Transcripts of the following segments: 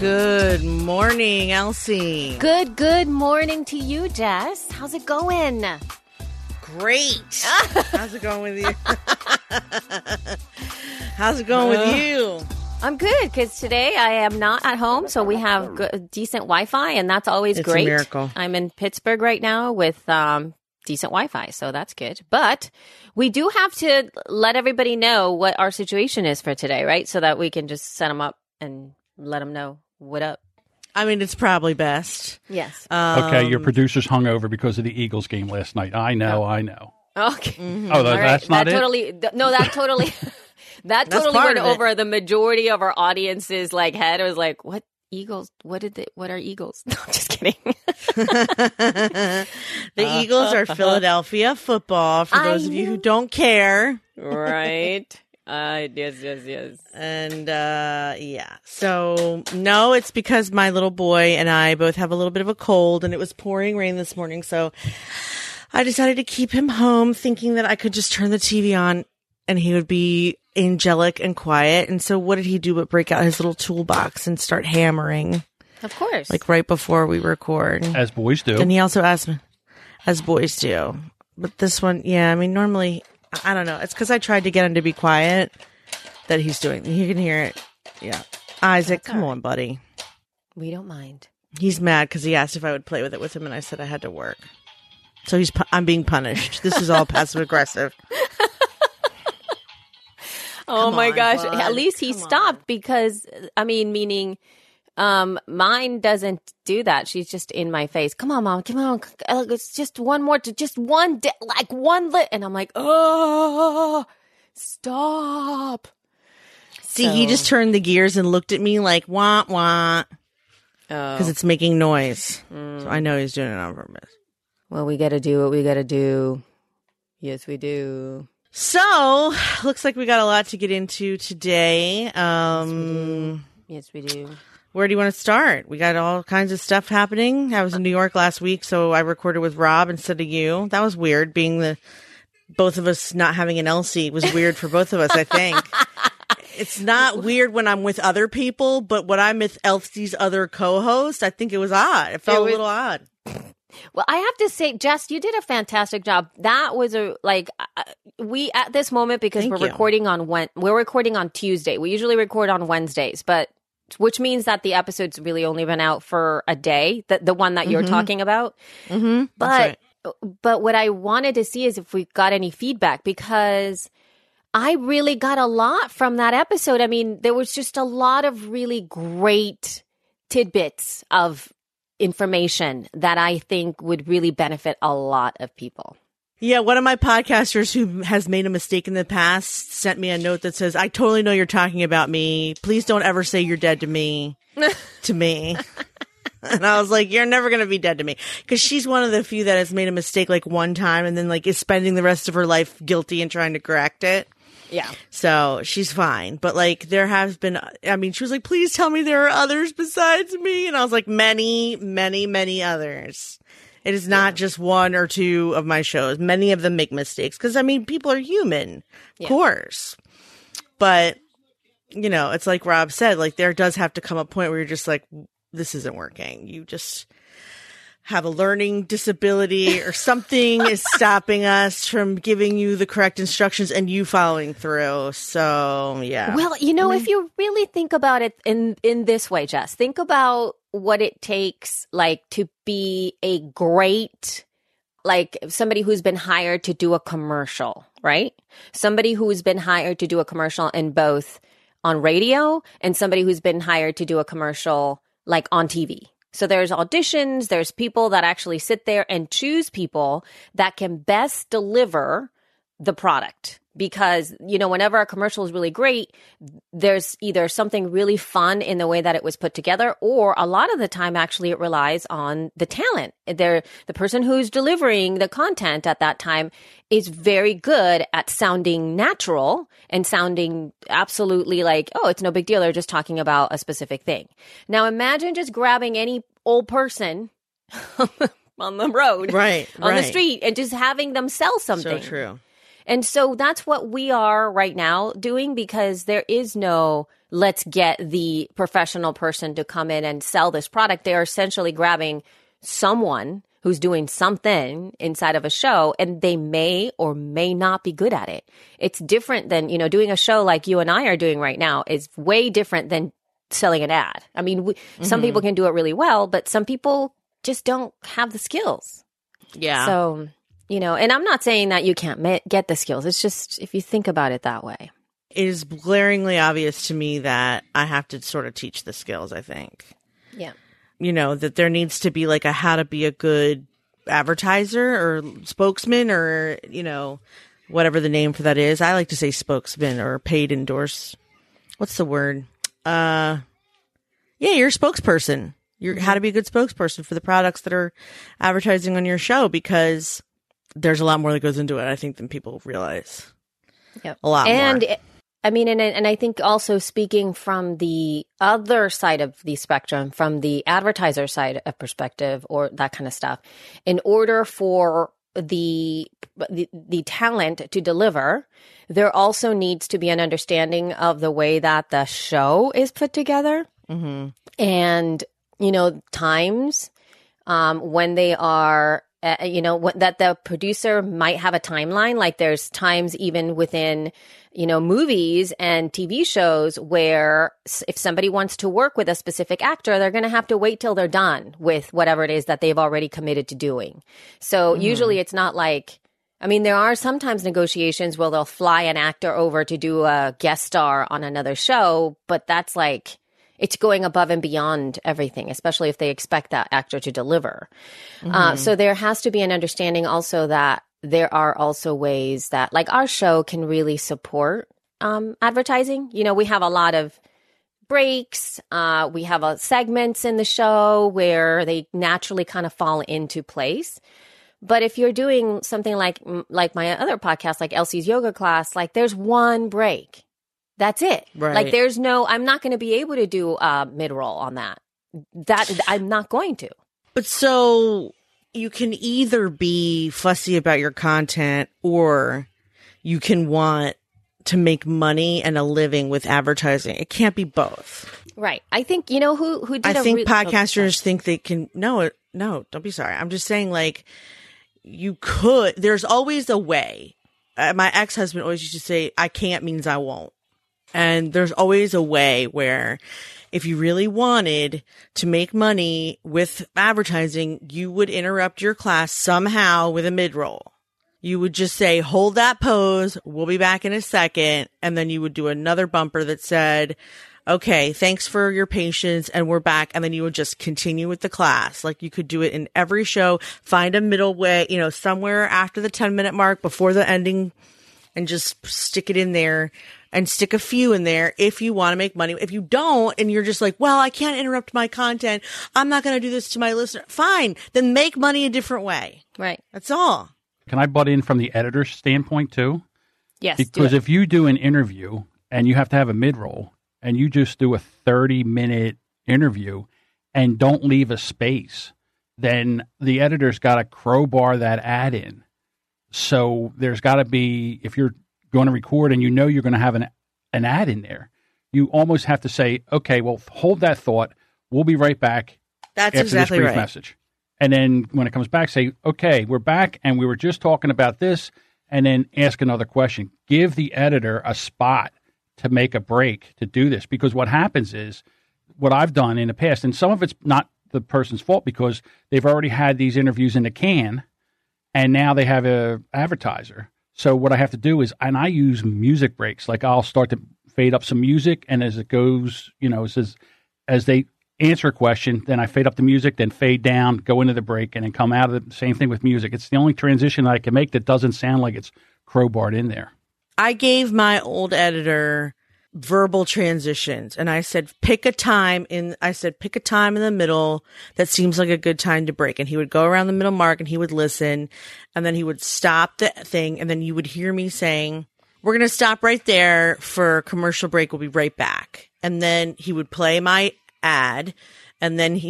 Good morning, Elsie. Good morning to you, Jess. How's it going? Great. How's it going with you? How's it going with you? I'm good because today I am not at home, so we have decent Wi-Fi, and that's always great. It's a miracle. I'm in Pittsburgh right now with decent Wi-Fi, so that's good. But we do have to let everybody know what our situation is for today, right? So that we can just set them up and let them know. What up? I mean, it's probably best. Yes. Okay, your producer's hungover because of the Eagles game last night. I know. Okay. Mm-hmm. Oh, that's not that it? That totally went over the majority of our audience's head. It was like, what? Eagles? What are Eagles? No, I'm just kidding. The Eagles are Philadelphia football, for those of you who don't care. Right. Yes. And, yeah. So, no, it's because my little boy and I both have a little bit of a cold, and it was pouring rain this morning. So I decided to keep him home, thinking that I could just turn the TV on and he would be angelic and quiet. And so what did he do but break out his little toolbox and start hammering? Of course. Right before we record. As boys do. And he also asked me, as boys do. But this one, yeah, I mean, normally... I don't know. It's because I tried to get him to be quiet that he's doing. You can hear it. Yeah. Isaac, come on, buddy. We don't mind. He's mad because he asked if I would play with it with him, and I said I had to work. So I'm being punished. This is all passive aggressive. Oh, my gosh. Bud. At least he stopped because, I mean, meaning... mine doesn't do that. She's just in my face. Come on, Mom. Come on. It's just one more. Just one. And I'm like, oh, stop. See, so. He just turned the gears and looked at me like, wah, wah. Because it's making noise. Mm. So I know he's doing it on purpose. Well, we got to do what we got to do. Yes, we do. So, looks like we got a lot to get into today. Yes, we do. Where do you want to start? We got all kinds of stuff happening. I was in New York last week, so I recorded with Rob instead of you. That was weird, being the both of us not having an Elsie was weird for both of us, I think. It's not weird when I'm with other people, but when I'm with Elsie's other co-host, I think it was odd. It felt a little odd. Well, I have to say, Jess, you did a fantastic job. That was we at this moment because we're recording on Tuesday. We usually record on Wednesdays, but. Which means that the episode's really only been out for a day, the one that you're talking about. Mm-hmm. But what I wanted to see is if we got any feedback, because I really got a lot from that episode. I mean, there was just a lot of really great tidbits of information that I think would really benefit a lot of people. Yeah, one of my podcasters who has made a mistake in the past sent me a note that says, I totally know you're talking about me. Please don't ever say you're dead to me. And I was like, you're never going to be dead to me. Because she's one of the few that has made a mistake one time and then is spending the rest of her life guilty and trying to correct it. Yeah. So she's fine. But there have been, she was like, please tell me there are others besides me. And I was like, many, many, many others. It is not just one or two of my shows. Many of them make mistakes because, people are human, of course. But, it's like Rob said, there does have to come a point where you're just like, this isn't working. You just have a learning disability or something is stopping us from giving you the correct instructions and you following through. So, yeah. Well, if you really think about it in this way, Jess, think about what it takes to be a great somebody who's been hired to do a commercial, right? Somebody who's been hired to do a commercial in both on radio and somebody who's been hired to do a commercial on TV. So there's auditions, there's people that actually sit there and choose people that can best deliver the product because, you know, whenever a commercial is really great, there's either something really fun in the way that it was put together, or a lot of the time, actually, it relies on the talent. The person who's delivering the content at that time is very good at sounding natural and sounding absolutely like, oh, it's no big deal. They're just talking about a specific thing. Now, imagine just grabbing any old person on the road, right, on the street, and just having them sell something. So true. And so that's what we are right now doing, because there is no, let's get the professional person to come in and sell this product. They are essentially grabbing someone who's doing something inside of a show, and they may or may not be good at it. It's different than, you know, doing a show like you and I are doing right now is way different than selling an ad. I mean, some people can do it really well, but some people just don't have the skills. Yeah. So... you know, and I'm not saying that you can't get the skills. It's just, if you think about it that way. It is blaringly obvious to me that I have to sort of teach the skills, I think. Yeah. You know, that there needs to be like a how to be a good advertiser or spokesman, or, you know, whatever the name for that is. I like to say spokesman or paid endorse. What's the word? Yeah, you're a spokesperson. You're how to be a good spokesperson for the products that are advertising on your show, because... there's a lot more that goes into it, I think, than people realize. Yep. A lot and more. I mean, and I think also speaking from the other side of the spectrum, from the advertiser side of perspective or that kind of stuff, in order for the talent to deliver, there also needs to be an understanding of the way that the show is put together. Mm-hmm. And, you know, times when they are... you know, that the producer might have a timeline. Like there's times even within, you know, movies and TV shows where if somebody wants to work with a specific actor, they're going to have to wait till they're done with whatever it is that they've already committed to doing. So usually it's not like, I mean, there are sometimes negotiations where they'll fly an actor over to do a guest star on another show, but that's like... it's going above and beyond everything, especially if they expect that actor to deliver. So there has to be an understanding also that there are also ways that, like, our show can really support advertising. You know, we have a lot of breaks. We have segments in the show where they naturally kind of fall into place. But if you're doing something like my other podcast, like Elsie's yoga class, like there's one break. That's it. Right. Like there's no, I'm not going to be able to do mid-roll on that. I'm not going to. But so you can either be fussy about your content, or you can want to make money and a living with advertising. It can't be both. Right. I think, you know, who did I think podcasters think they can, no, don't be sorry. I'm just saying, like, you could, there's always a way. My ex-husband always used to say, I can't means I won't. And there's always a way where if you really wanted to make money with advertising, you would interrupt your class somehow with a mid-roll. You would just say, hold that pose. We'll be back in a second. And then you would do another bumper that said, okay, thanks for your patience. And we're back. And then you would just continue with the class. Like you could do it in every show, find a middle way, you know, somewhere after the 10-minute mark before the ending, and just stick it in there. And stick a few in there if you want to make money. If you don't, and you're just like, well, I can't interrupt my content, I'm not going to do this to my listener. Fine. Then make money a different way. Right. That's all. Can I butt in from the editor's standpoint too? Yes. Because if you do an interview and you have to have a mid-roll, and you just do a 30-minute interview and don't leave a space, then the editor's got to crowbar that ad in. So there's got to be, if you're going to record and you know you're going to have an ad in there, you almost have to say, okay, well, hold that thought. We'll be right back. That's after exactly this brief right. message. And then when it comes back, say, okay, we're back, and we were just talking about this, and then ask another question. Give the editor a spot to make a break to do this, because what happens is, what I've done in the past, and some of it's not the person's fault because they've already had these interviews in the can, and now they have a advertiser. So what I have to do is, and I use music breaks. Like I'll start to fade up some music, and as it goes, you know, it says, as they answer a question, then I fade up the music, then fade down, go into the break, and then come out of the same thing with music. It's the only transition I can make that doesn't sound like it's crowbarred in there. I gave my old editor verbal transitions, and I said, pick a time in the middle that seems like a good time to break. And he would go around the middle mark and he would listen, and then he would stop the thing. And then you would hear me saying, we're going to stop right there for commercial break. We'll be right back. And then he would play my ad. And then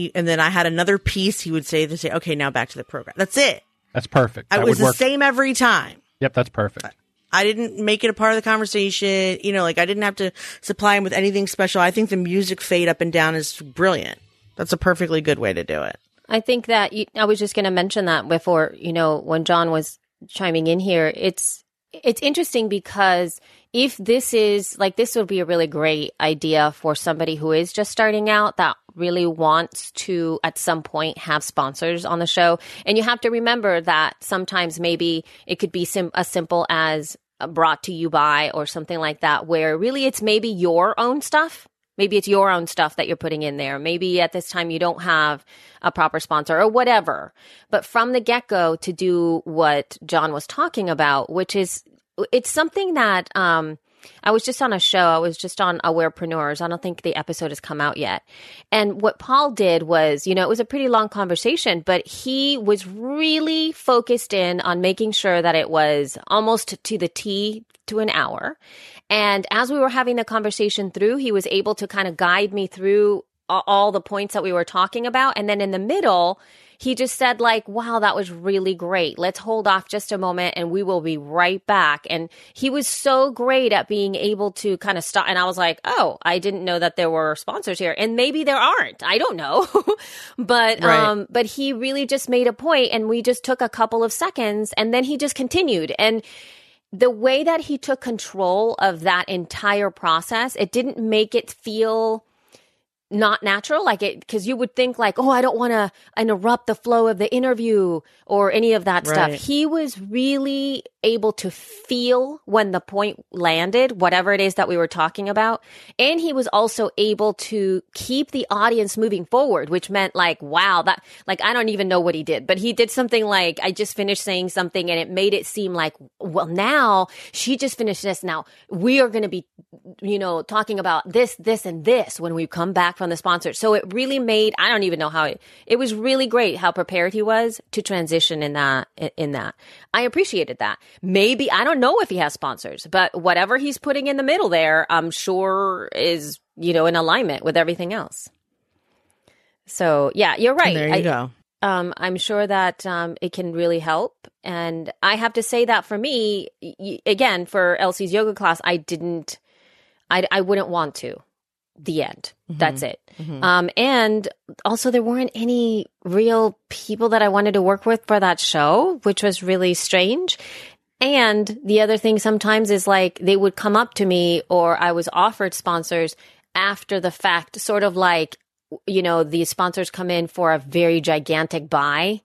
I had another piece. He would say, okay, now back to the program. That's it. That's perfect. It was the same every time. Yep. That's perfect. I didn't make it a part of the conversation. You know, like I didn't have to supply him with anything special. I think the music fade up and down is brilliant. That's a perfectly good way to do it. I think that I was just going to mention that before, you know, when John was chiming in here, it's interesting because if this is like, this would be a really great idea for somebody who is just starting out that really wants to at some point have sponsors on the show. And you have to remember that sometimes maybe it could be as simple as brought to you by or something like that, where really it's maybe your own stuff. Maybe it's your own stuff that you're putting in there. Maybe at this time you don't have a proper sponsor or whatever. But from the get-go, to do what John was talking about, which is it's something that I was just on a show. I was just on Awarepreneurs. I don't think the episode has come out yet. And what Paul did was, you know, it was a pretty long conversation, but he was really focused in on making sure that it was almost to the T to an hour. And as we were having the conversation through, he was able to kind of guide me through all the points that we were talking about. And then in the middle, he just said like, wow, that was really great. Let's hold off just a moment and we will be right back. And he was so great at being able to kind of stop. And I was like, oh, I didn't know that there were sponsors here. And maybe there aren't. I don't know. But right. But he really just made a point, and we just took a couple of seconds, and then he just continued. And the way that he took control of that entire process, it didn't make it feel not natural, like it, because you would think like, oh, I don't want to interrupt the flow of the interview or any of that stuff. He was really able to feel when the point landed, whatever it is that we were talking about. And he was also able to keep the audience moving forward, which meant like, wow, that, like, I don't even know what he did, but he did something like, I just finished saying something, and it made it seem like, well, now she just finished this. Now we are going to be, you know, talking about this, this, and this when we come back from the sponsor. So it really made, I don't even know how it was really great how prepared he was to transition in that. I appreciated that. Maybe, I don't know if he has sponsors, but whatever he's putting in the middle there, I'm sure is, you know, in alignment with everything else. So yeah, you're right. And there you go. I'm sure that it can really help. And I have to say that for me, again, for Elsie's yoga class, I wouldn't want to. The end. Mm-hmm. That's it. Mm-hmm. And also there weren't any real people that I wanted to work with for that show, which was really strange. And the other thing sometimes is like they would come up to me, or I was offered sponsors after the fact, sort of like, you know, the sponsors come in for a very gigantic buy.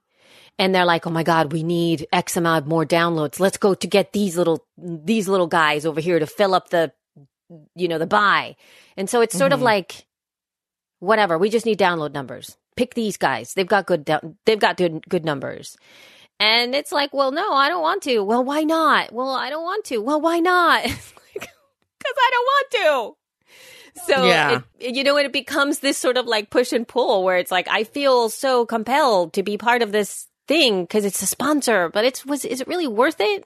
And they're like, oh my God, we need X amount more downloads. Let's go to get these little guys over here to fill up the, you know, the buy. And so it's sort of like, whatever, we just need download numbers. Pick these guys. They've got good numbers. And it's like, well, no, I don't want to. Well, why not? Well, I don't want to. Well, why not? Because I don't want to. So, yeah. It becomes this sort of like push and pull where it's like, I feel so compelled to be part of this thing because it's a sponsor, but is it really worth it?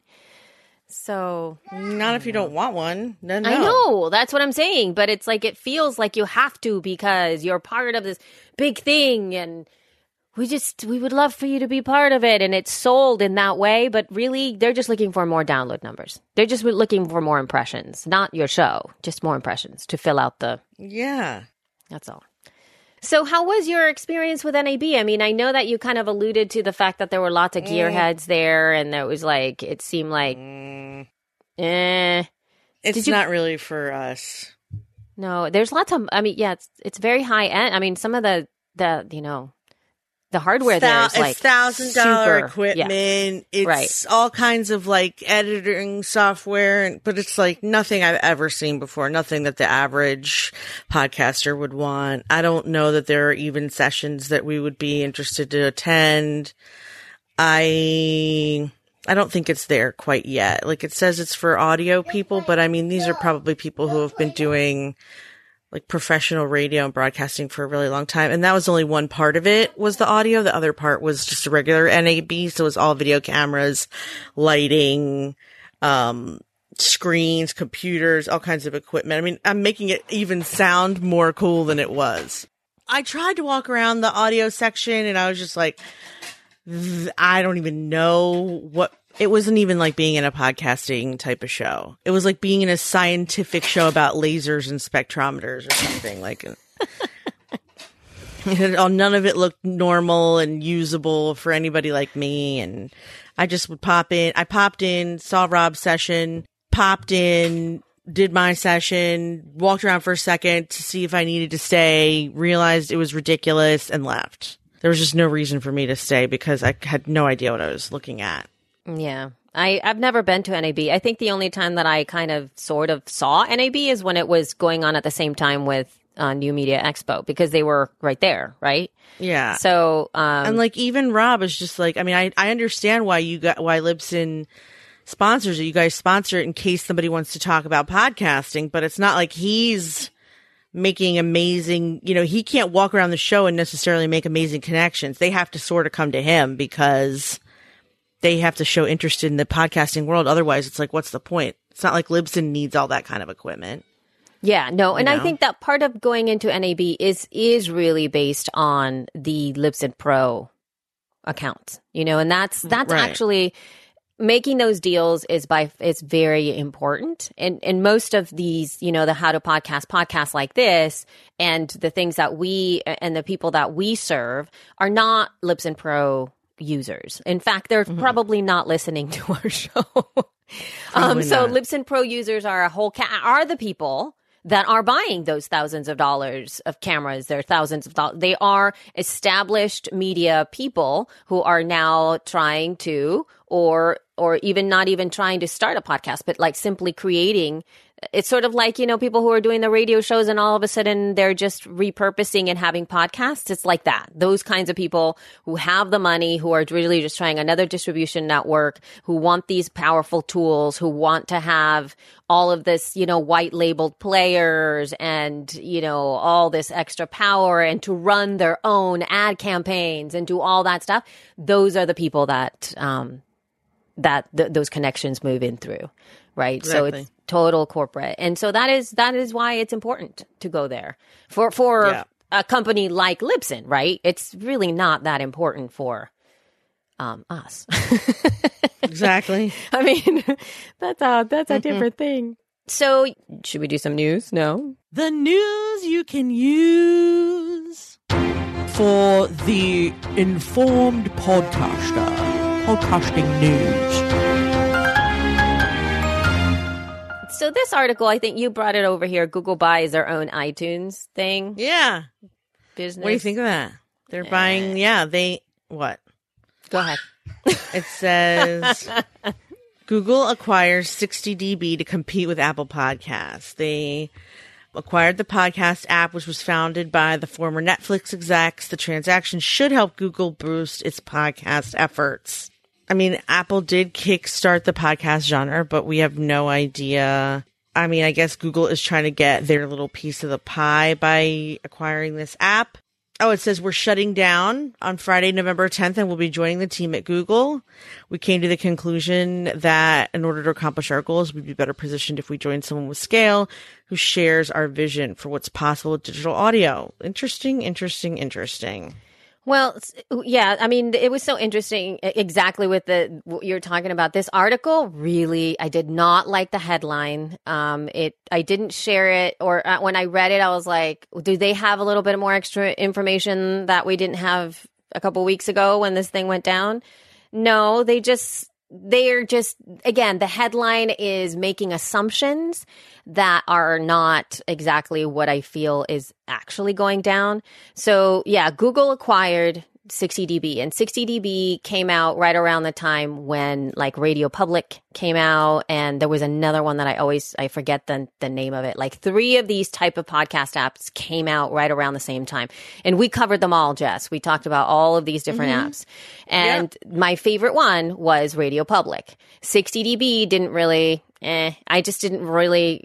So not if you don't want one. No. I know, that's what I'm saying. But it's like it feels like you have to because you're part of this big thing, and we would love for you to be part of it. And it's sold in that way, but really they're just looking for more download numbers. They're just looking for more impressions, not your show, just more impressions to fill out the. Yeah, that's all. So how was your experience with NAB? I mean, I know that you kind of alluded to the fact that there were lots of gearheads there, and there was like, it seemed like, It's not really for us. No, there's lots of, I mean, yeah, it's very high end. I mean, some of the you know, the hardware there is like $1,000 equipment. Yeah, it's all kinds of like editing software, but it's like nothing I've ever seen before. Nothing that the average podcaster would want. I don't know that there are even sessions that we would be interested to attend. I I don't think it's there quite yet. Like, it says it's for audio people, but I mean, these are probably people who have been doing like professional radio and broadcasting for a really long time. And that was only one part of it was the audio. The other part was just a regular NAB. So it was all video cameras, lighting, screens, computers, all kinds of equipment. I mean, I'm making it even sound more cool than it was. I tried to walk around the audio section and I was just like, I don't even know what. It wasn't even like being in a podcasting type of show. It was like being in a scientific show about lasers and spectrometers or something. Like, none of it looked normal and usable for anybody like me. And I just would pop in. I popped in, saw Rob's session, popped in, did my session, walked around for a second to see if I needed to stay, realized it was ridiculous, and left. There was just no reason for me to stay because I had no idea what I was looking at. Yeah. I've never been to NAB. I think the only time that I kind of sort of saw NAB is when it was going on at the same time with New Media Expo because they were right there, right? Yeah. So and like even Rob is just like, I mean, I understand why you got why Libsyn sponsors it. You guys sponsor it in case somebody wants to talk about podcasting, but it's not like he's making amazing, you know, he can't walk around the show and necessarily make amazing connections. They have to sort of come to him because they have to show interest in the podcasting world. Otherwise, it's like, what's the point? It's not like Libsyn needs all that kind of equipment. Yeah, no. And you know? I think that part of going into NAB is really based on the Libsyn Pro account, you know, and that's right. Actually making those deals is very important. And most of these, you know, the how to podcasts like this and the things that we and the people that we serve are not Libsyn Pro users. In fact, they're probably not listening to our show. So Libsyn Pro users are the people that are buying those thousands of dollars of cameras. They're thousands of dollars. They are established media people who are now trying to, or even not even trying to start a podcast, but like simply creating. It's sort of like, you know, people who are doing the radio shows and all of a sudden they're just repurposing and having podcasts. It's like that. Those kinds of people who have the money, who are really just trying another distribution network, who want these powerful tools, who want to have all of this, you know, white labeled players and, you know, all this extra power and to run their own ad campaigns and do all that stuff. Those are the people that those connections move in through. Right. Exactly. So it's total corporate. And so that is why it's important to go there for yeah. a company like Libsyn. Right. It's really not that important for us. Exactly. I mean, that's a different thing. So should we do some news? No. The news you can use for the informed podcaster. Podcasting news. So this article, I think you brought it over here. Google buys their own iTunes thing. Yeah. Business. What do you think of that? They're buying. Yeah. They what? Go ahead. It says Google acquires 60dB to compete with Apple Podcasts. They acquired the podcast app, which was founded by the former Netflix execs. The transaction should help Google boost its podcast efforts. I mean, Apple did kickstart the podcast genre, but we have no idea. I mean, I guess Google is trying to get their little piece of the pie by acquiring this app. Oh, it says we're shutting down on Friday, November 10th, and we'll be joining the team at Google. We came to the conclusion that in order to accomplish our goals, we'd be better positioned if we joined someone with scale who shares our vision for what's possible with digital audio. Interesting. Well, yeah, I mean, it was so interesting exactly with what you're talking about. This article, really, I did not like the headline. I didn't share it, or when I read it, I was like, do they have a little bit more extra information that we didn't have a couple weeks ago when this thing went down? No, they're just, again, the headline is making assumptions that are not exactly what I feel is actually going down. So yeah, Google acquired 60dB. And 60dB came out right around the time when like Radio Public came out. And there was another one that I forget the name of it. Like three of these type of podcast apps came out right around the same time. And we covered them all, Jess. We talked about all of these different apps. And my favorite one was Radio Public. 60dB didn't really, I just didn't really,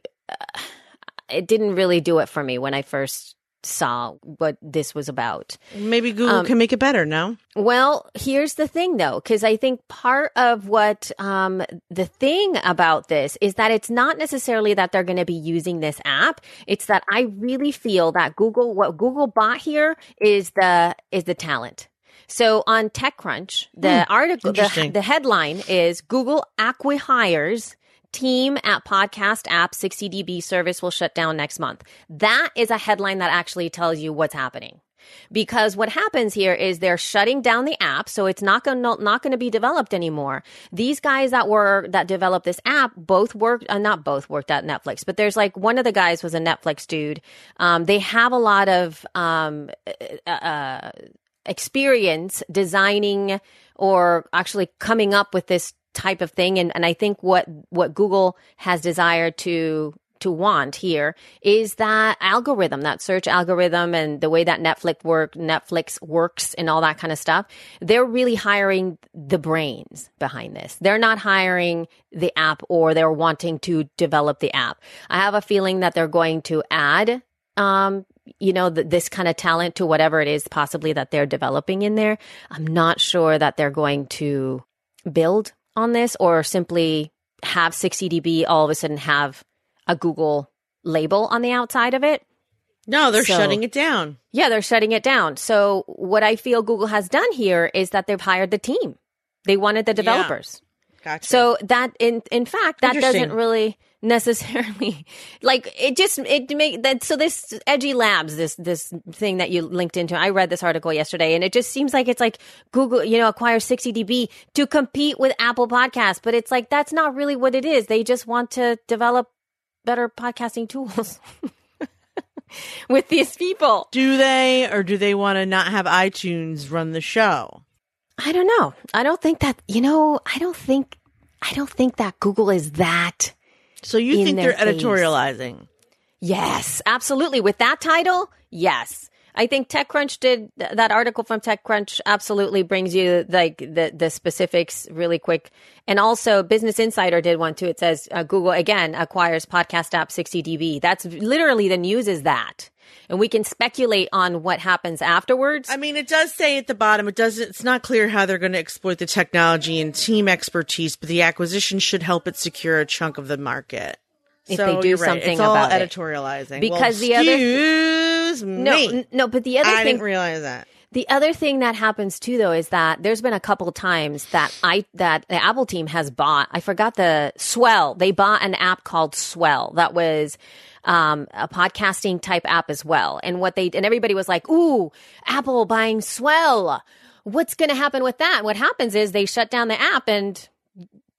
it didn't really do it for me when I first saw what this was about. Maybe Google can make it better now. Well, here's the thing though, because I think part of what the thing about this is that it's not necessarily that they're going to be using this app. It's that I really feel that Google, what Google bought here is the talent. So on TechCrunch, the article, the headline is Google acquihires team at podcast app 60dB service will shut down next month. That is a headline that actually tells you what's happening. Because what happens here is they're shutting down the app, so it's not going to be developed anymore. These guys that developed this app both worked at Netflix, but there's like one of the guys was a Netflix dude. They have a lot of experience designing or actually coming up with this type of thing. And I think what Google has desired to want here is that algorithm, that search algorithm and the way that Netflix works and all that kind of stuff. They're really hiring the brains behind this. They're not hiring the app or they're wanting to develop the app. I have a feeling that they're going to add, this kind of talent to whatever it is possibly that they're developing in there. I'm not sure that they're going to build on this or simply have 60dB all of a sudden have a Google label on the outside of it. No, they're shutting it down. Yeah, they're shutting it down. So what I feel Google has done here is that they've hired the team. They wanted the developers. Yeah. Gotcha. So that in fact, that doesn't really necessarily like it just it make that so this edgy labs this thing that you linked into. I read this article yesterday and it just seems like it's like Google acquires 60dB to compete with Apple Podcasts, but it's like that's not really what it is. They just want to develop better podcasting tools with these people. Do they or do they want to not have iTunes run the show? I don't know. I don't think that I don't think that Google is that. So you think they're editorializing? Face. Yes, absolutely. With that title, yes. I think TechCrunch did that article from TechCrunch absolutely brings you like the specifics really quick. And also Business Insider did one too. It says Google again acquires podcast app 60dB. That's literally the news is that. And we can speculate on what happens afterwards. I mean, it does say at the bottom, it's not clear how they're going to exploit the technology and team expertise, but the acquisition should help it secure a chunk of the market. If so, they do something about it. It's all editorializing. Because I didn't realize that. The other thing that happens too, though, is that there's been a couple times that the Apple team has bought. I forgot the Swell. They bought an app called Swell that was a podcasting type app as well. And everybody was like, "Ooh, Apple buying Swell. What's going to happen with that?" What happens is they shut down the app, and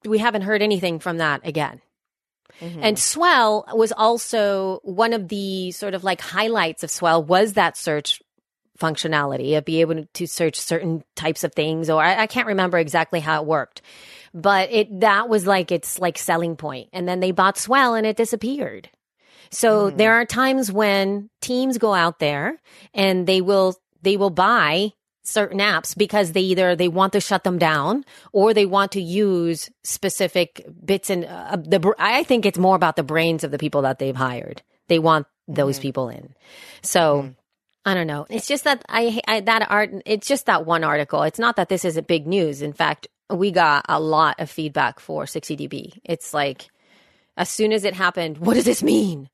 we haven't heard anything from that again. Mm-hmm. And Swell was also one of the sort of like highlights of Swell was that search functionality of being able to search certain types of things, or I can't remember exactly how it worked, but that was like its like selling point. And then they bought Swell and it disappeared. So there are times when teams go out there and they will buy certain apps because they want to shut them down or they want to use specific bits and I think it's more about the brains of the people that they've hired. They want those people in. So I don't know. It's just that it's just that one article. It's not that this isn't big news. In fact, we got a lot of feedback for 60dB. It's like as soon as it happened, what does this mean?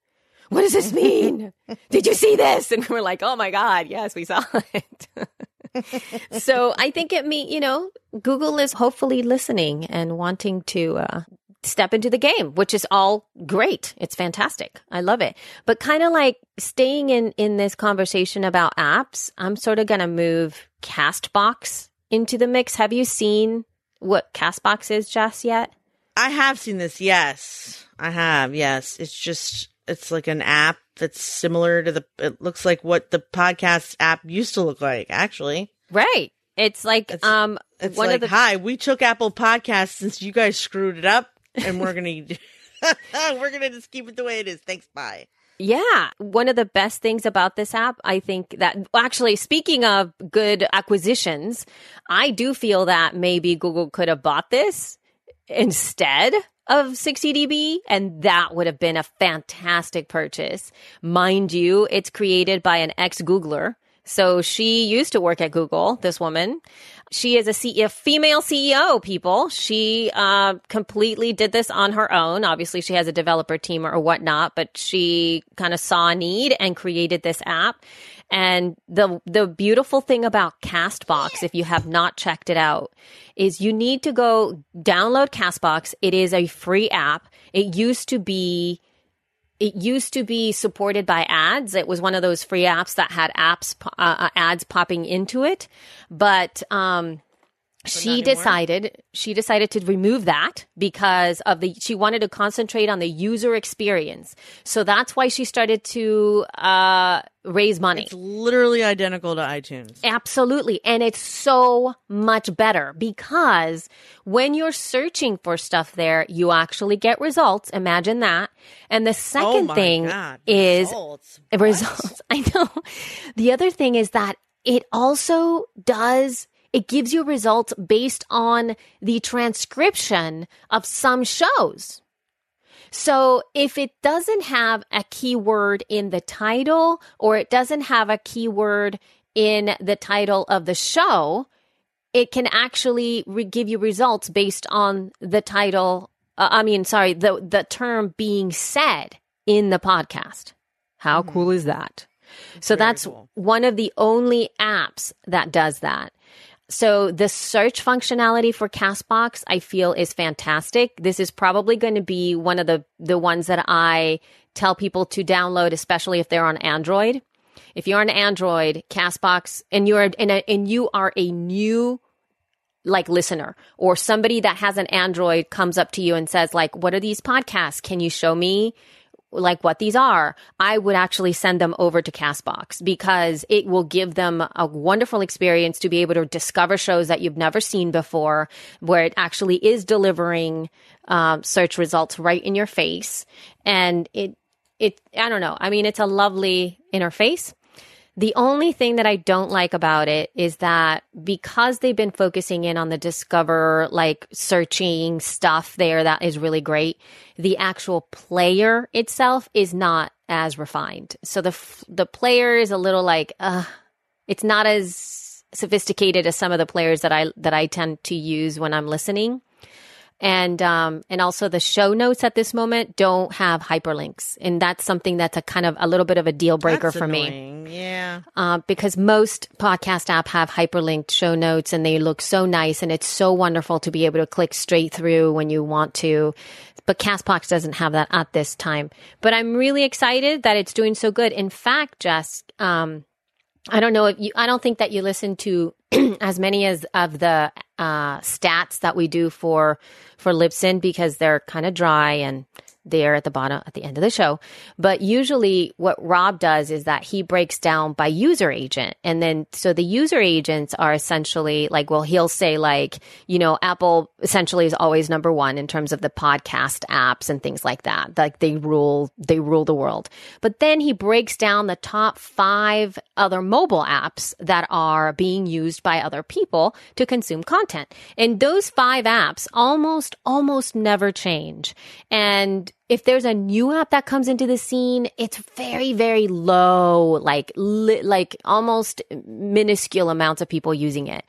What does this mean? Did you see this? And we're like, oh my God, yes, we saw it. So I think it means, Google is hopefully listening and wanting to step into the game, which is all great. It's fantastic. I love it. But kind of like staying in this conversation about apps, I'm sort of going to move CastBox into the mix. Have you seen what CastBox is, Jess, yet? I have seen this. Yes, I have. Yes. It's like an app that's similar to it looks like what the podcast app used to look like, actually. Right. It's like it's one like, of the hi, we took Apple Podcasts since you guys screwed it up, and we're gonna we're gonna just keep it the way it is. Thanks, bye. Yeah. One of the best things about this app, I think that actually, speaking of good acquisitions, I do feel that maybe Google could have bought this instead of 60dB, and that would have been a fantastic purchase. Mind you, it's created by an ex-Googler. So she used to work at Google, this woman. She is a female CEO, people. She completely did this on her own. Obviously, she has a developer team or whatnot, but she kind of saw a need and created this app. And the beautiful thing about CastBox, if you have not checked it out, is you need to go download CastBox. It is a free app. It used to be supported by ads. It was one of those free apps that had ads popping into it. But she decided to remove that because of she wanted to concentrate on the user experience. So that's why she started to raise money. It's literally identical to iTunes. Absolutely. And it's so much better because when you're searching for stuff there, you actually get results. Imagine that. And the second thing is results. I know. The other thing is that it also does... It gives you results based on the transcription of some shows. So if it doesn't have a keyword in the title or it doesn't have a keyword in the title of the show, it can actually give you results based on the title. The term being said in the podcast. How cool is that? So that's one of the only apps that does that. So the search functionality for CastBox, I feel, is fantastic. This is probably going to be one of the ones that I tell people to download, especially if they're on Android. If you're on Android, CastBox, and you are a new listener or somebody that has an Android comes up to you and says, like, what are these podcasts? Can you show me? Like what these are, I would actually send them over to CastBox because it will give them a wonderful experience to be able to discover shows that you've never seen before, where it actually is delivering search results right in your face. And I don't know. I mean, it's a lovely interface. The only thing that I don't like about it is that because they've been focusing in on the discover, searching stuff there that is really great, the actual player itself is not as refined. So the player is a little it's not as sophisticated as some of the players that I tend to use when I'm listening. And also the show notes at this moment don't have hyperlinks. And that's something that's a kind of a little bit of a deal breaker for me. Yeah. Because most podcast apps have hyperlinked show notes and they look so nice and it's so wonderful to be able to click straight through when you want to. But CastBox doesn't have that at this time. But I'm really excited that it's doing so good. In fact, Jess, I don't think that you listen to as many as of the stats that we do for Libsyn because they're kind of dry and they're at the end of the show. But usually what Rob does is that he breaks down by user agent. And then, so the user agents are essentially he'll say Apple essentially is always number one in terms of the podcast apps and things like that. Like they rule the world. But then he breaks down the top 5 other mobile apps that are being used by other people to consume content. And those 5 apps almost never change. And if there's a new app that comes into the scene, it's very, very low, almost minuscule amounts of people using it.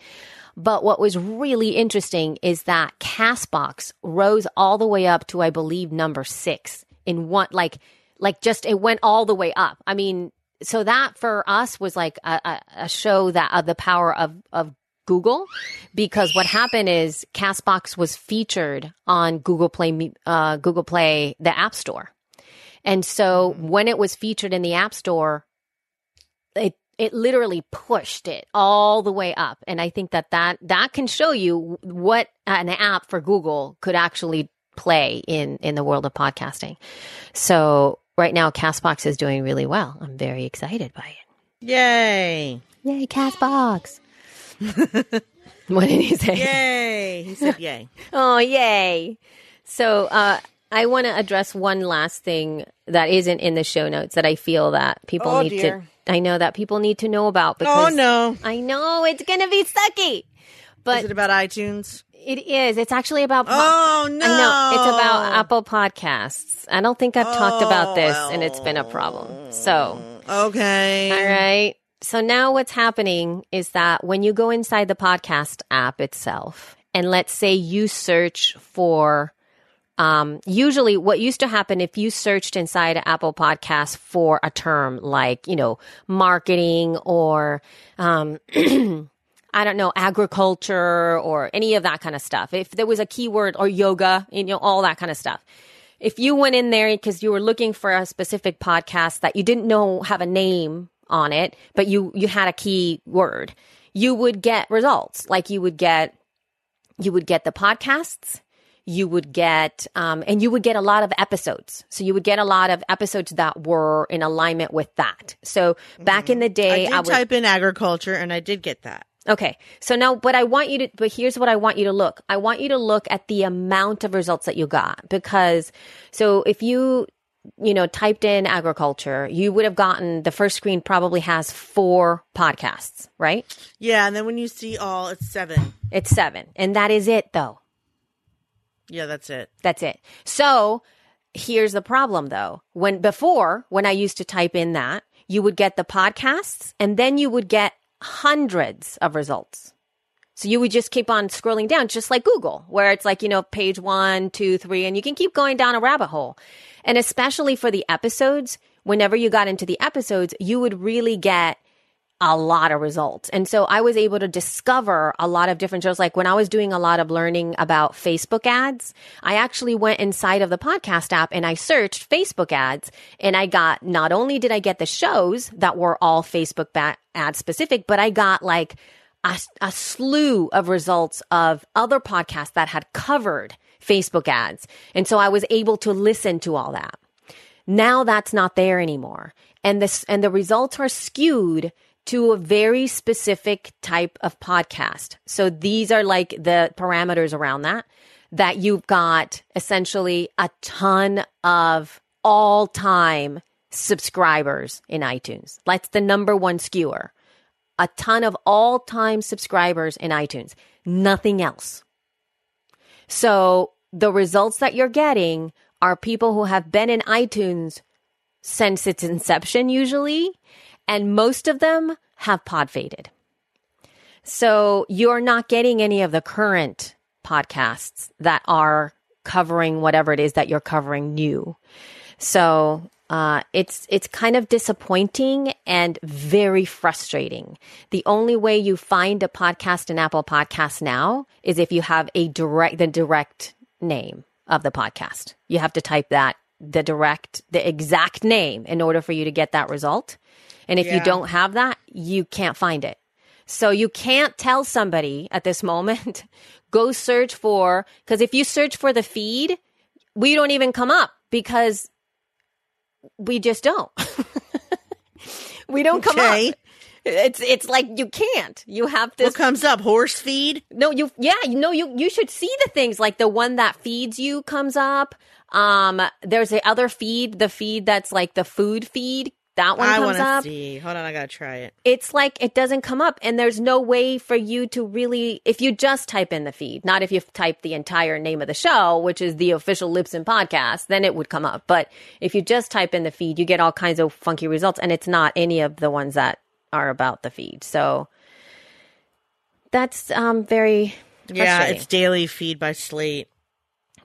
But what was really interesting is that CastBox rose all the way up to, I believe, number 6 in one, it went all the way up. I mean, so that for us was a show that of the power of Google, because what happened is CastBox was featured on Google Play, the App Store. And so when it was featured in the App Store, it literally pushed it all the way up. And I think that can show you what an app for Google could actually play in the world of podcasting. So right now, CastBox is doing really well. I'm very excited by it. Yay! Yay, CastBox! What did he say? Yay. He said yay. Oh, yay. So I want to address one last thing that isn't in the show notes that I feel that people need to know about. Because I know it's going to be sucky. But is it about iTunes? It is. It's actually about... I know. It's about Apple Podcasts. I don't think I've talked about this, and it's been a problem. So... Okay. All right. So now what's happening is that when you go inside the podcast app itself, and let's say you search for... usually what used to happen if you searched inside Apple Podcasts for a term like, marketing or... I don't know, agriculture or any of that kind of stuff. If there was a keyword or yoga, all that kind of stuff. If you went in there because you were looking for a specific podcast that you didn't know have a name on it, but you had a keyword, you would get results. Like you would get the podcasts, you would get, and you would get a lot of episodes. So you would get a lot of episodes that were in alignment with that. So back in the day, I would type in agriculture and I did get that. Okay, so now here's what I want you to look. I want you to look at the amount of results that you got, because so if you typed in agriculture, you would have gotten the first screen probably has 4 podcasts, right? Yeah, and then when you see all, it's 7. It's 7, and that is it though. Yeah, that's it. That's it. So here's the problem though. When I used to type in that, you would get the podcasts and then you would get hundreds of results. So you would just keep on scrolling down, just like Google, where it's like, page 1, 2, 3, and you can keep going down a rabbit hole. And especially for the episodes, whenever you got into the episodes, you would really get a lot of results. And so I was able to discover a lot of different shows. Like when I was doing a lot of learning about Facebook ads, I actually went inside of the podcast app and I searched Facebook ads, and I got, not only did I get the shows that were all Facebook ad specific, but I got like a slew of results of other podcasts that had covered Facebook ads. And so I was able to listen to all that. Now that's not there anymore. And the results are skewed to a very specific type of podcast. So these are like the parameters around that you've got essentially a ton of all-time subscribers in iTunes. That's the number one skewer. A ton of all-time subscribers in iTunes. Nothing else. So the results that you're getting are people who have been in iTunes since its inception usually, and most of them have pod faded. So you're not getting any of the current podcasts that are covering whatever it is that you're covering new. So it's kind of disappointing and very frustrating. The only way you find a podcast in Apple Podcasts now is if you have the direct name of the podcast. You have to type that, the exact name, in order for you to get that result. And if you don't have that, you can't find it. So you can't tell somebody at this moment, go search for, because if you search for the feed, we don't even come up, because we just don't. We don't come up. It's like you can't. You have this. What comes up? Horse feed? No, you should see the things like the one that feeds you comes up. There's the other feed, the feed that's like the food feed. That one comes up. I want to see. Hold on, I gotta try it. It's like it doesn't come up, and there's no way for you to really, if you just type in the feed, not if you type the entire name of the show, which is the official Libsyn podcast, then it would come up. But if you just type in the feed, you get all kinds of funky results, and it's not any of the ones that are about the feed. So that's very frustrating. Yeah, it's daily feed by Slate.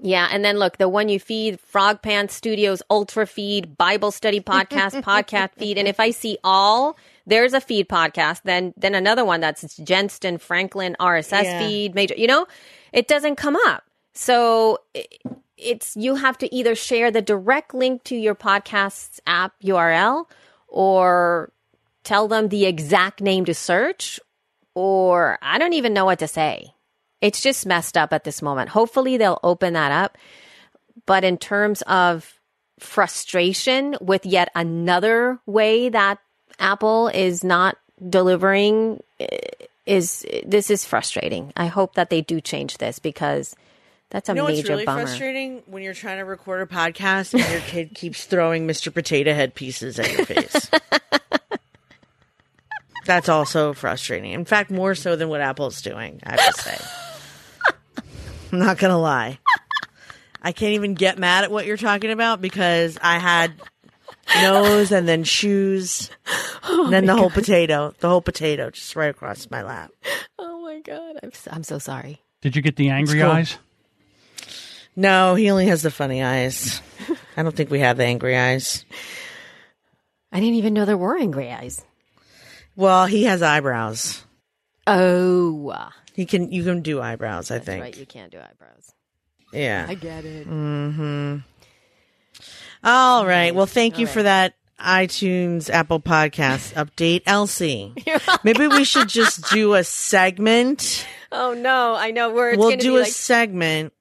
Yeah, and then look, the one you feed, Frog Pants Studios, Ultra Feed, Bible Study Podcast, Podcast Feed. And if I see all, there's a feed podcast, then another one that's Jensen Franklin, RSS Feed, Major, it doesn't come up. So it's, you have to either share the direct link to your podcast's app URL, or tell them the exact name to search, or I don't even know what to say. It's just messed up at this moment. Hopefully they'll open that up. But in terms of frustration with yet another way that Apple is not delivering is frustrating. I hope that they do change this because that's a major really bummer. Frustrating when you're trying to record a podcast and your kid keeps throwing Mr. Potato Head pieces at your face. That's also frustrating. In fact, more so than what Apple's doing, I would say. I'm not going to lie. I can't even get mad at what you're talking about because I had nose and then shoes and then the whole potato. The whole potato just right across my lap. Oh, my God. I'm so sorry. Did you get the angry eyes? No, he only has the funny eyes. I don't think we have the angry eyes. I didn't even know there were angry eyes. Well, he has eyebrows. Oh. You can do eyebrows, I think. That's right, you can do eyebrows. Yeah. I get it. Mm-hmm. All right. Well, thank you for that iTunes Apple Podcasts update, Elsie. Maybe we should just do a segment. Oh, no. I know. We'll do a segment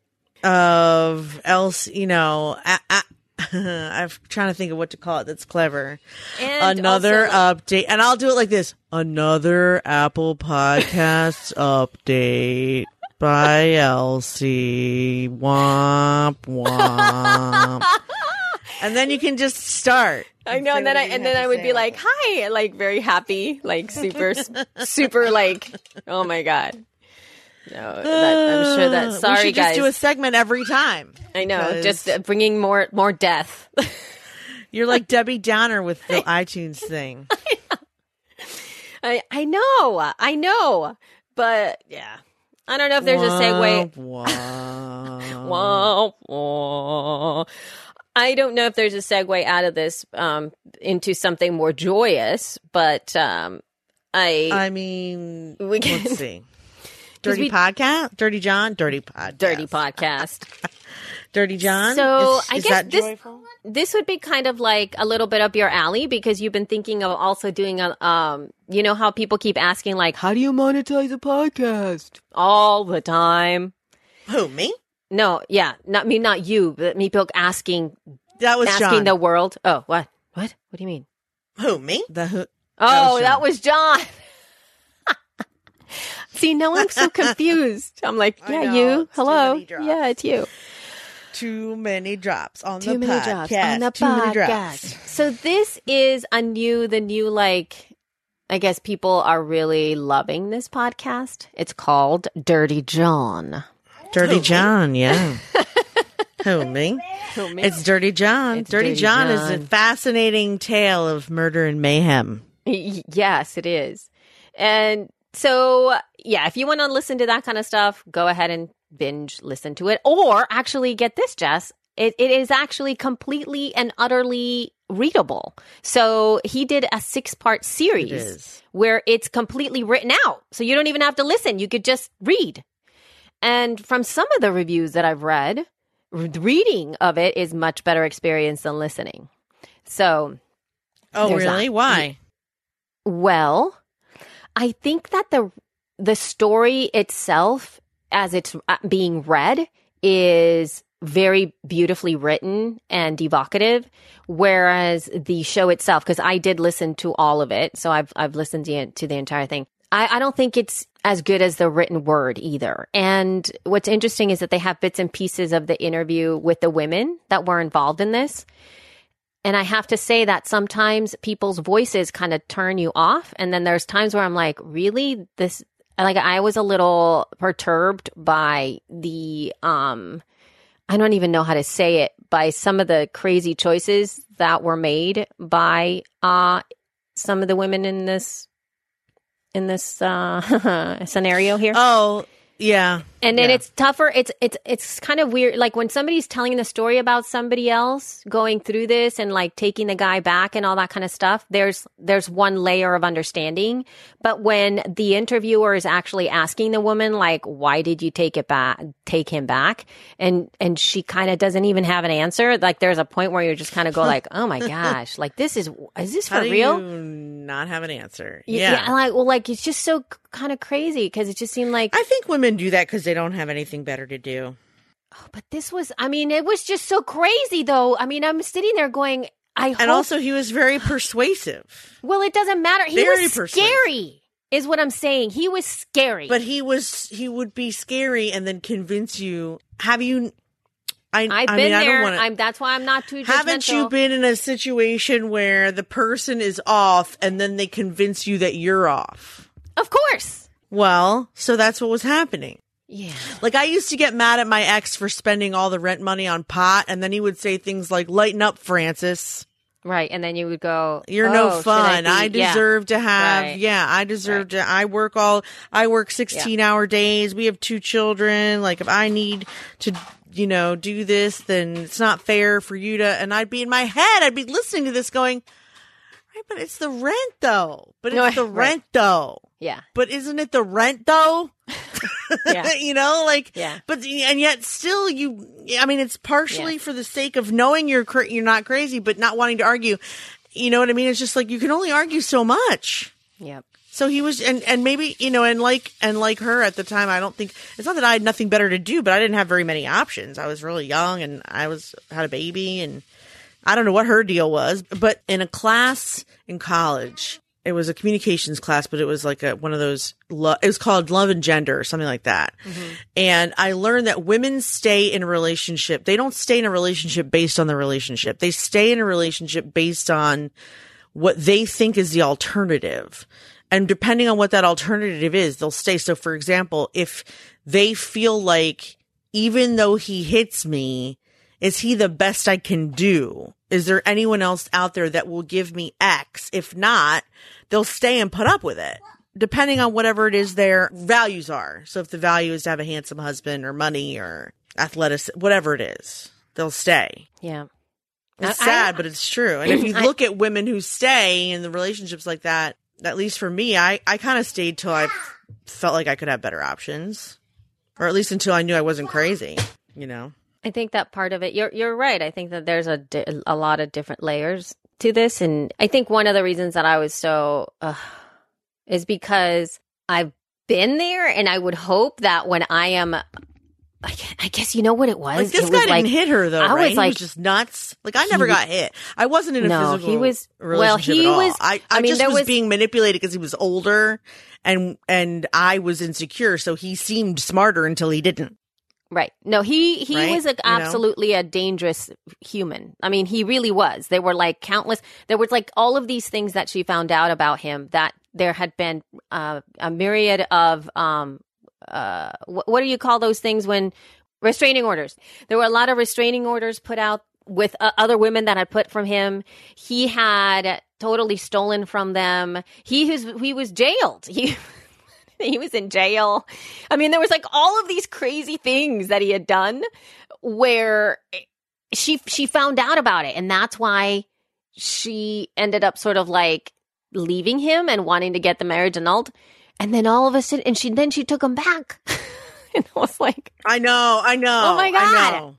of Elsie, I'm trying to think of what to call it that's clever. And another update. And I'll do it like this. Another Apple Podcasts update by Elsie. Womp, womp. And then you can just start. I know. And then I would be like, hi, like very happy, like super, super like, oh my God. No, I'm sure that. Sorry, guys. We should just do a segment every time. I know, just bringing more death. You're like Debbie Downer with the iTunes thing. I know, but yeah, I don't know if there's a segue. I don't know if there's a segue out of this into something more joyous, but I mean, we can see. Dirty podcast? Dirty John? Dirty podcast. Dirty podcast. Dirty John? So I guess this would be kind of like a little bit up your alley because you've been thinking of also doing a, you know how people keep asking like, how do you monetize a podcast? All the time. Who, me? No, yeah. Not me, not you, but me asking. That was asking John. The world. Oh, what? What? What do you mean? Who, me? That was John. See, now I'm so confused. I'm like, yeah, you. Hello. Yeah, it's you. Too many drops on the podcast. So this is the new, like, I guess people are really loving this podcast. It's called Dirty John. Dirty John, yeah. Who, me? It's Dirty John. Dirty John is a fascinating tale of murder and mayhem. Yes, it is. And so, yeah, if you want to listen to that kind of stuff, go ahead and binge listen to it. Or actually get this, Jess. It is actually completely and utterly readable. So he did a 6-part series where it's completely written out. So you don't even have to listen. You could just read. And from some of the reviews that I've read, reading of it is much better experience than listening. So. Oh, really? That. Why? Well, I think that the story itself, as it's being read, is very beautifully written and evocative, whereas the show itself, because I did listen to all of it, so I've listened to the entire thing. I don't think it's as good as the written word either. And what's interesting is that they have bits and pieces of the interview with the women that were involved in this. And I have to say that sometimes people's voices kind of turn you off. And then there's times where I'm like, really? This, like, I was a little perturbed by the, I don't even know how to say it, by some of the crazy choices that were made by some of the women in this scenario here. Oh, yeah. And then it's tougher. It's kind of weird. Like when somebody's telling the story about somebody else going through this and like taking the guy back and all that kind of stuff, there's one layer of understanding. But when the interviewer is actually asking the woman, like, why did you take him back? And she kind of doesn't even have an answer. Like there's a point where you're just kind of go like, oh my gosh, like is this for real? How do you not have an answer? Yeah. Like it's just so kind of crazy because it just seemed like. I think women do that because they don't have anything better to do. Oh, but this was, I mean, it was just so crazy though. I mean, I'm sitting there going, And also he was very persuasive. Well, it doesn't matter. He was scary. is what I'm saying. He was scary. But he would be scary and then convince you. Have you... I've been there. That's why I'm not too judgmental. Haven't you been in a situation where the person is off and then they convince you that you're off? Of course. Well, so that's what was happening. Yeah. Like, I used to get mad at my ex for spending all the rent money on pot, and then he would say things like, "Lighten up, Francis." Right. And then you would go, "You're no fun. I deserve to have. I work 16-hour days. We have 2 children. Like, if I need to... you know, do this, then it's not fair for you to," and I'd be in my head, I'd be listening to this going, right, but it's the rent though. Yeah. But isn't it the rent though? Yeah. You know, like, yeah. But, and yet still it's partially for the sake of knowing you're not crazy, but not wanting to argue. You know what I mean? It's just like, you can only argue so much. Yep. So he was, and maybe, you know, and like her at the time, I don't think, it's not that I had nothing better to do, but I didn't have very many options. I was really young and had a baby, and I don't know what her deal was, but in a class in college, it was a communications class, but it was like one of those, it was called Love and Gender or something like that. Mm-hmm. And I learned that women stay in a relationship. They don't stay in a relationship based on the relationship. They stay in a relationship based on what they think is the alternative. And depending on what that alternative is, they'll stay. So, for example, if they feel like, even though he hits me, is he the best I can do? Is there anyone else out there that will give me X? If not, they'll stay and put up with it, depending on whatever it is their values are. So if the value is to have a handsome husband or money or athleticism, whatever it is, they'll stay. Yeah. It's sad, but it's true. And if you look at women who stay in the relationships like that, at least for me, I kind of stayed till I felt like I could have better options, or at least until I knew I wasn't crazy, you know? I think that part of it, you're right. I think that there's a lot of different layers to this. And I think one of the reasons that I was so, is because I've been there, and I would hope that when I guess you know what it was? Like, this guy didn't hit her, though, right? He was just nuts. Like, I never got hit. I wasn't in a physical relationship at all. I mean, I was being manipulated because he was older, and I was insecure, so he seemed smarter until he didn't. Right. No, he was absolutely a dangerous human. I mean, he really was. There were, like, countless – there was, like, all of these things that she found out about him, that there had been a myriad of what do you call those things when restraining orders? There were a lot of restraining orders put out with other women that I put from him. He had totally stolen from them. He was jailed. He was in jail. I mean, there was like all of these crazy things that he had done where she found out about it. And that's why she ended up sort of like leaving him and wanting to get the marriage annulled. And then all of a sudden, and she took him back. And I was like, I know. Oh my God. I know.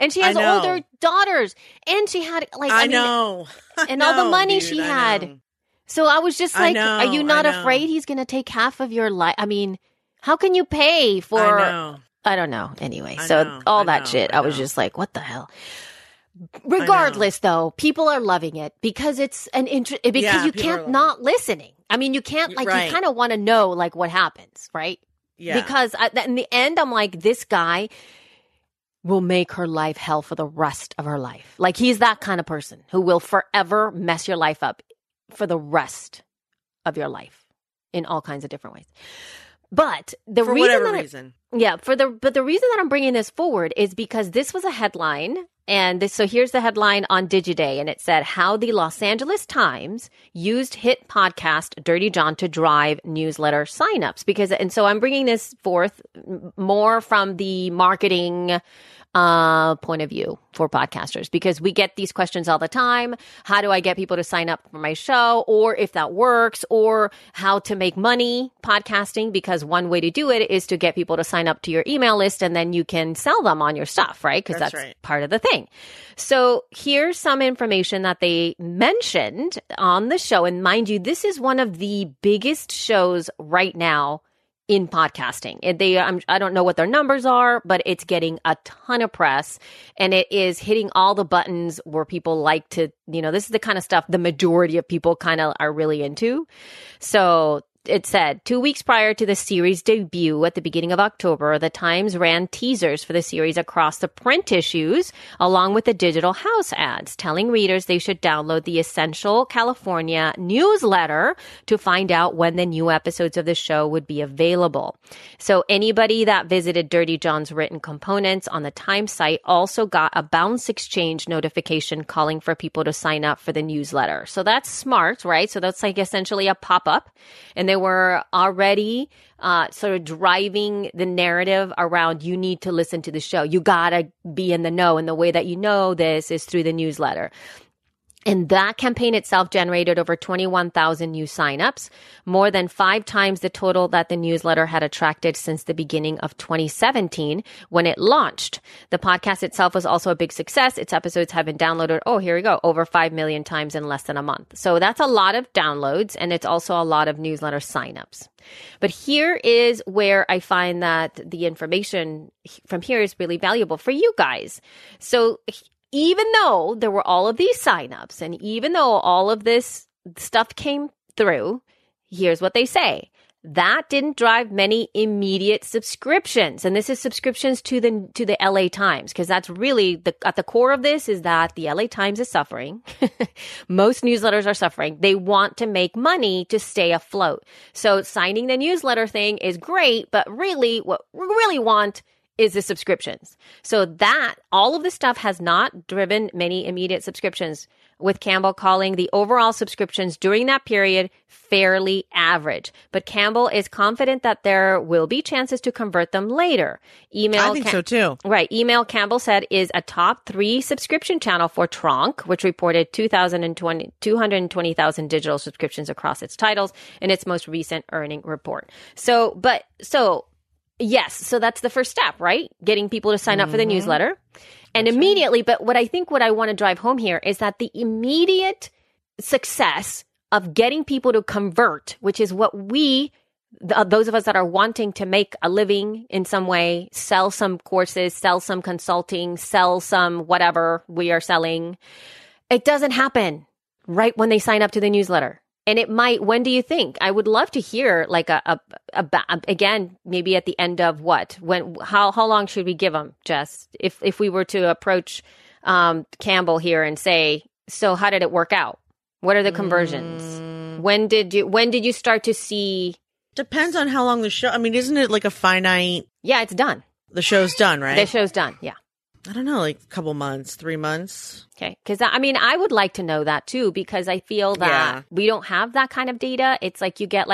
And she has older daughters. And she had, like, all the money she had. Know. So I was just like, are you not afraid he's going to take half of your life? I mean, how can you pay for, I don't know. Anyway, I was just like, what the hell? Regardless, though, people are loving it because it's an interest, because you can't not listening. I mean, you can't, like, you kind of want to know, like, what happens, right? Yeah. Because in the end, I'm like, this guy will make her life hell for the rest of her life. Like, he's that kind of person who will forever mess your life up for the rest of your life in all kinds of different ways. But the for reason whatever that reason. The reason that I'm bringing this forward is because this was a headline. And so here's the headline on Digiday, and it said, "How the Los Angeles Times used hit podcast Dirty John to drive newsletter signups." And so I'm bringing this forth more from the marketing point of view for podcasters, because we get these questions all the time. How do I get people to sign up for my show, or if that works, or how to make money podcasting? Because one way to do it is to get people to sign up to your email list, and then you can sell them on your stuff, right? Because that's right. Part of the thing. So here's some information that they mentioned on the show. And mind you, this is one of the biggest shows right now in podcasting. I don't know what their numbers are, but it's getting a ton of press, and it is hitting all the buttons where people like to, you know, this is the kind of stuff the majority of people kind of are really into. So it said, 2 weeks prior to the series' debut at the beginning of October, the Times ran teasers for the series across the print issues, along with the digital house ads, telling readers they should download the Essential California newsletter to find out when the new episodes of the show would be available. So anybody that visited Dirty John's written components on the Times site also got a Bounce Exchange notification calling for people to sign up for the newsletter. So that's smart, right? So that's like essentially a pop-up. And they were already sort of driving the narrative around you need to listen to the show. You gotta be in the know. And the way that you know this is through the newsletter. And that campaign itself generated over 21,000 new signups, more than 5 times the total that the newsletter had attracted since the beginning of 2017 when it launched. The podcast itself was also a big success. Its episodes have been downloaded, over 5 million times in less than a month. So that's a lot of downloads, and it's also a lot of newsletter signups. But here is where I find that the information from here is really valuable for you guys. So even though there were all of these signups and even though all of this stuff came through, here's what they say. That didn't drive many immediate subscriptions. And this is subscriptions to the LA Times, because that's really at the core of this is that the LA Times is suffering. Most newsletters are suffering. They want to make money to stay afloat. So signing the newsletter thing is great, but really what we really want is the subscriptions. So that all of this stuff has not driven many immediate subscriptions, with Campbell calling the overall subscriptions during that period fairly average. But Campbell is confident that there will be chances to convert them later. I think so too. Right. Email, Campbell said, is a top 3 subscription channel for Tronc, which reported 220,000 digital subscriptions across its titles in its most recent earning report. Yes. So that's the first step, right? Getting people to sign up for the newsletter. And that's immediately, right. But what I want to drive home here is that the immediate success of getting people to convert, which is what those of us that are wanting to make a living in some way, sell some courses, sell some consulting, sell some whatever we are selling, it doesn't happen right when they sign up to the newsletter. And it might, when do you think? I would love to hear like again, maybe at the end of how long should we give them, Jess? If we were to approach Campbell here and say, so how did it work out? What are the conversions? When did you start to see? Depends on how long the show, isn't it like a finite? Yeah, it's done. The show's done, right? The show's done, yeah. I don't know, like a couple months, 3 months. Okay. Because I would like to know that too, because I feel that we don't have that kind of data. It's like you get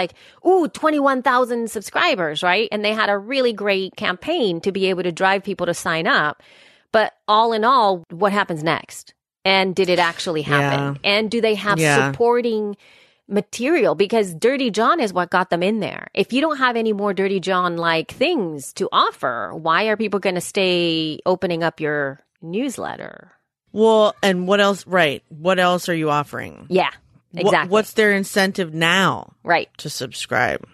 21,000 subscribers, right? And they had a really great campaign to be able to drive people to sign up. But all in all, what happens next? And did it actually happen? Yeah. And do they have supporting material? Because Dirty John is what got them in there. If you don't have any more Dirty John-like things to offer, why are people going to stay opening up your newsletter? Well, and what else? Right. What else are you offering? Yeah, exactly. What's their incentive now? Right. To subscribe?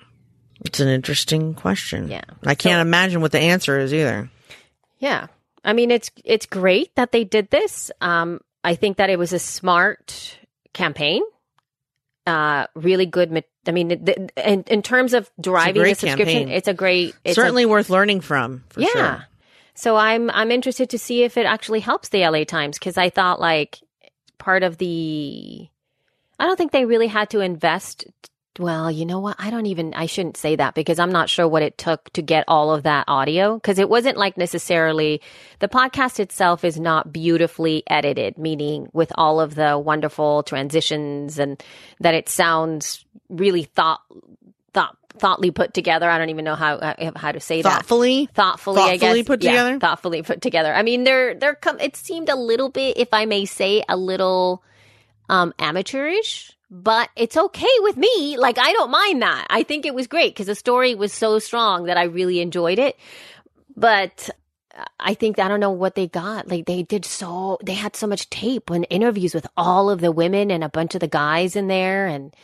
It's an interesting question. Yeah. I can't imagine what the answer is either. Yeah. It's great that they did this. I think that it was a smart campaign. Really good. In terms of driving the subscription, campaign. It's a great, it's certainly worth learning from. For sure. So I'm interested to see if it actually helps the LA Times, because I thought I don't think they really had to invest. Well, you know what? I shouldn't say that, because I'm not sure what it took to get all of that audio, because it wasn't necessarily, the podcast itself is not beautifully edited, meaning with all of the wonderful transitions and that it sounds really thoughtfully put together. I don't even know how to say that. Thoughtfully put together? Yeah, thoughtfully put together. It seemed a little bit, if I may say, a little amateurish. But it's okay with me. I don't mind that. I think it was great because the story was so strong that I really enjoyed it. But I don't know what they got. They had so much tape and interviews with all of the women and a bunch of the guys in there and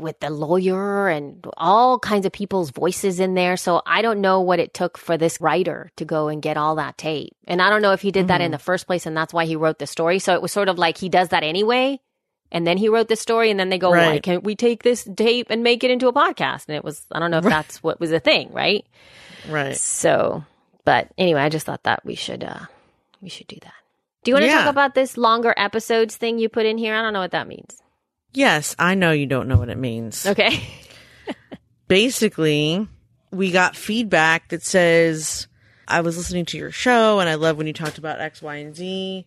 with the lawyer and all kinds of people's voices in there. So I don't know what it took for this writer to go and get all that tape. And I don't know if he did that in the first place and that's why he wrote the story. So it was sort of like he does that anyway. And then he wrote this story, and then they go, why can't we take this tape and make it into a podcast? And it was, I don't know if that's what was the thing, right? Right. So, but anyway, I just thought that we should do that. Do you want to talk about this longer episodes thing you put in here? I don't know what that means. Yes, I know you don't know what it means. Okay. Basically, we got feedback that says, I was listening to your show and I love when you talked about X, Y, and Z.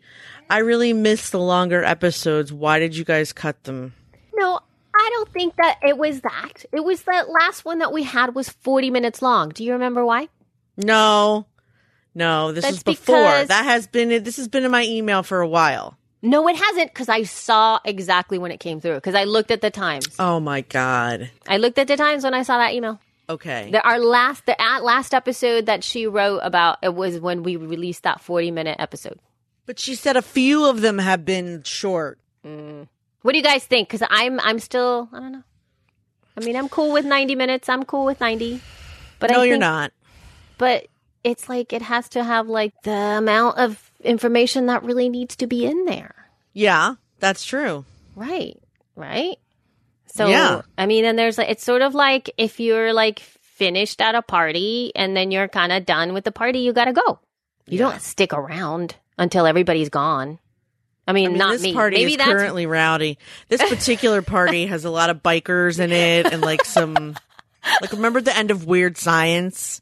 I really miss the longer episodes. Why did you guys cut them? No, I don't think that it was that. It was that last one that we had was 40 minutes long. Do you remember why? No, this is before. This has been in my email for a while. No, it hasn't, because I saw exactly when it came through, because I looked at the times. Oh, my God. I looked at the times when I saw that email. Okay. The last episode that she wrote about, it was when we released that 40-minute episode. But she said a few of them have been short. Mm. What do you guys think? Because I'm still, I don't know. I mean, I'm cool with 90 minutes. I'm cool with 90. But no, you're not. But it's like it has to have like the amount of information that really needs to be in there. Yeah, that's true. Right. So, yeah. I mean, and there's like, it's sort of like if you're like finished at a party and then you're kind of done with the party, you got to go. You don't stick around until everybody's gone. I mean not this me. This party Maybe is that's... currently rowdy. This particular party has a lot of bikers in it and like some... Like, remember the end of Weird Science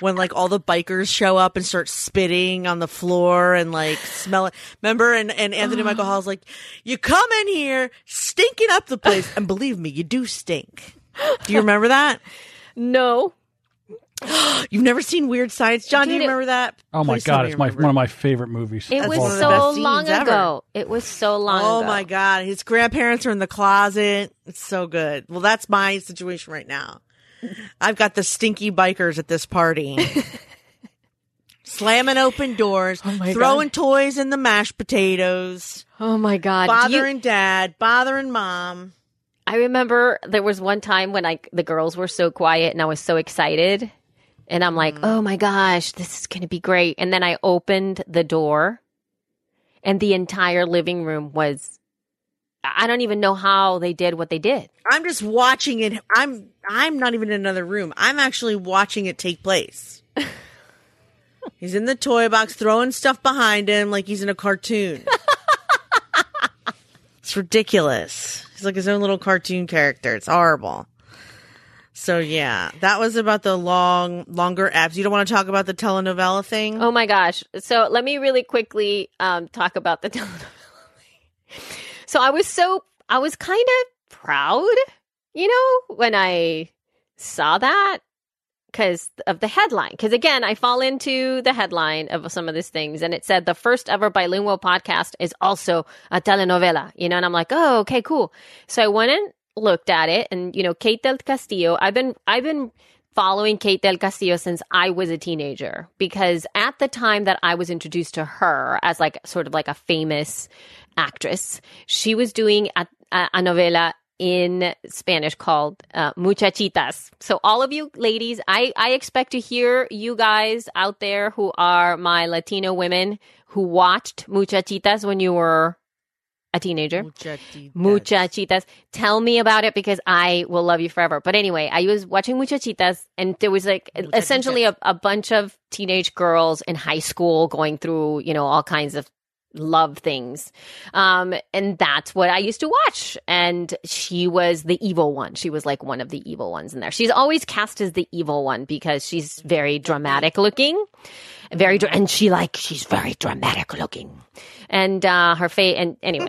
when, like, all the bikers show up and start spitting on the floor and, like, smell it? Remember? And Anthony Michael Hall's like, you come in here stinking up the place. And believe me, you do stink. Do you remember that? No. You've never seen Weird Science? John, do you remember that? Oh, my God. It's one of my favorite movies. It was so long ago. Oh, my God. His grandparents are in the closet. It's so good. Well, that's my situation right now. I've got the stinky bikers at this party. Slamming open doors, throwing toys in the mashed potatoes. Oh, my God. Bothering dad, bothering mom. I remember there was one time when the girls were so quiet and I was so excited. And I'm like, oh, my gosh, this is going to be great. And then I opened the door and the entire living room was... I don't even know how they did what they did. I'm just watching it. I'm not even in another room. I'm actually watching it take place. He's in the toy box throwing stuff behind him like he's in a cartoon. It's ridiculous. He's like his own little cartoon character. It's horrible. So, yeah, that was about the longer apps. You don't want to talk about the telenovela thing? Oh, my gosh. So let me really quickly talk about the telenovela thing. So I was kind of proud, you know, when I saw that because of the headline. Because again, I fall into the headline of some of these things. And it said the first ever bilingual podcast is also a telenovela, you know, and I'm like, oh, okay, cool. So I went and looked at it and, you know, Kate Del Castillo, I've been following Kate Del Castillo since I was a teenager, because at the time that I was introduced to her as like sort of like a famous actress, she was doing a novela in Spanish called Muchachitas. So all of you ladies, I expect to hear you guys out there who are my Latino women who watched Muchachitas when you were a teenager. Muchachitas. Tell me about it because I will love you forever. But anyway, I was watching Muchachitas and there was like essentially a bunch of teenage girls in high school going through, you know, all kinds of love things. And that's what I used to watch. And she was the evil one. She was like one of the evil ones in there. She's always cast as the evil one because she's very dramatic looking. She's very dramatic looking. And her face, and anyway.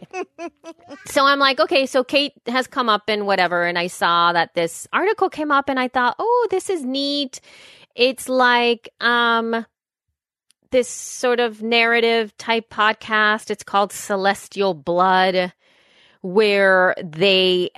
So I'm like, okay, so Kate has come up and whatever. And I saw that this article came up and I thought, oh, this is neat. It's like, this sort of narrative type podcast. It's called Celestial Blood, where the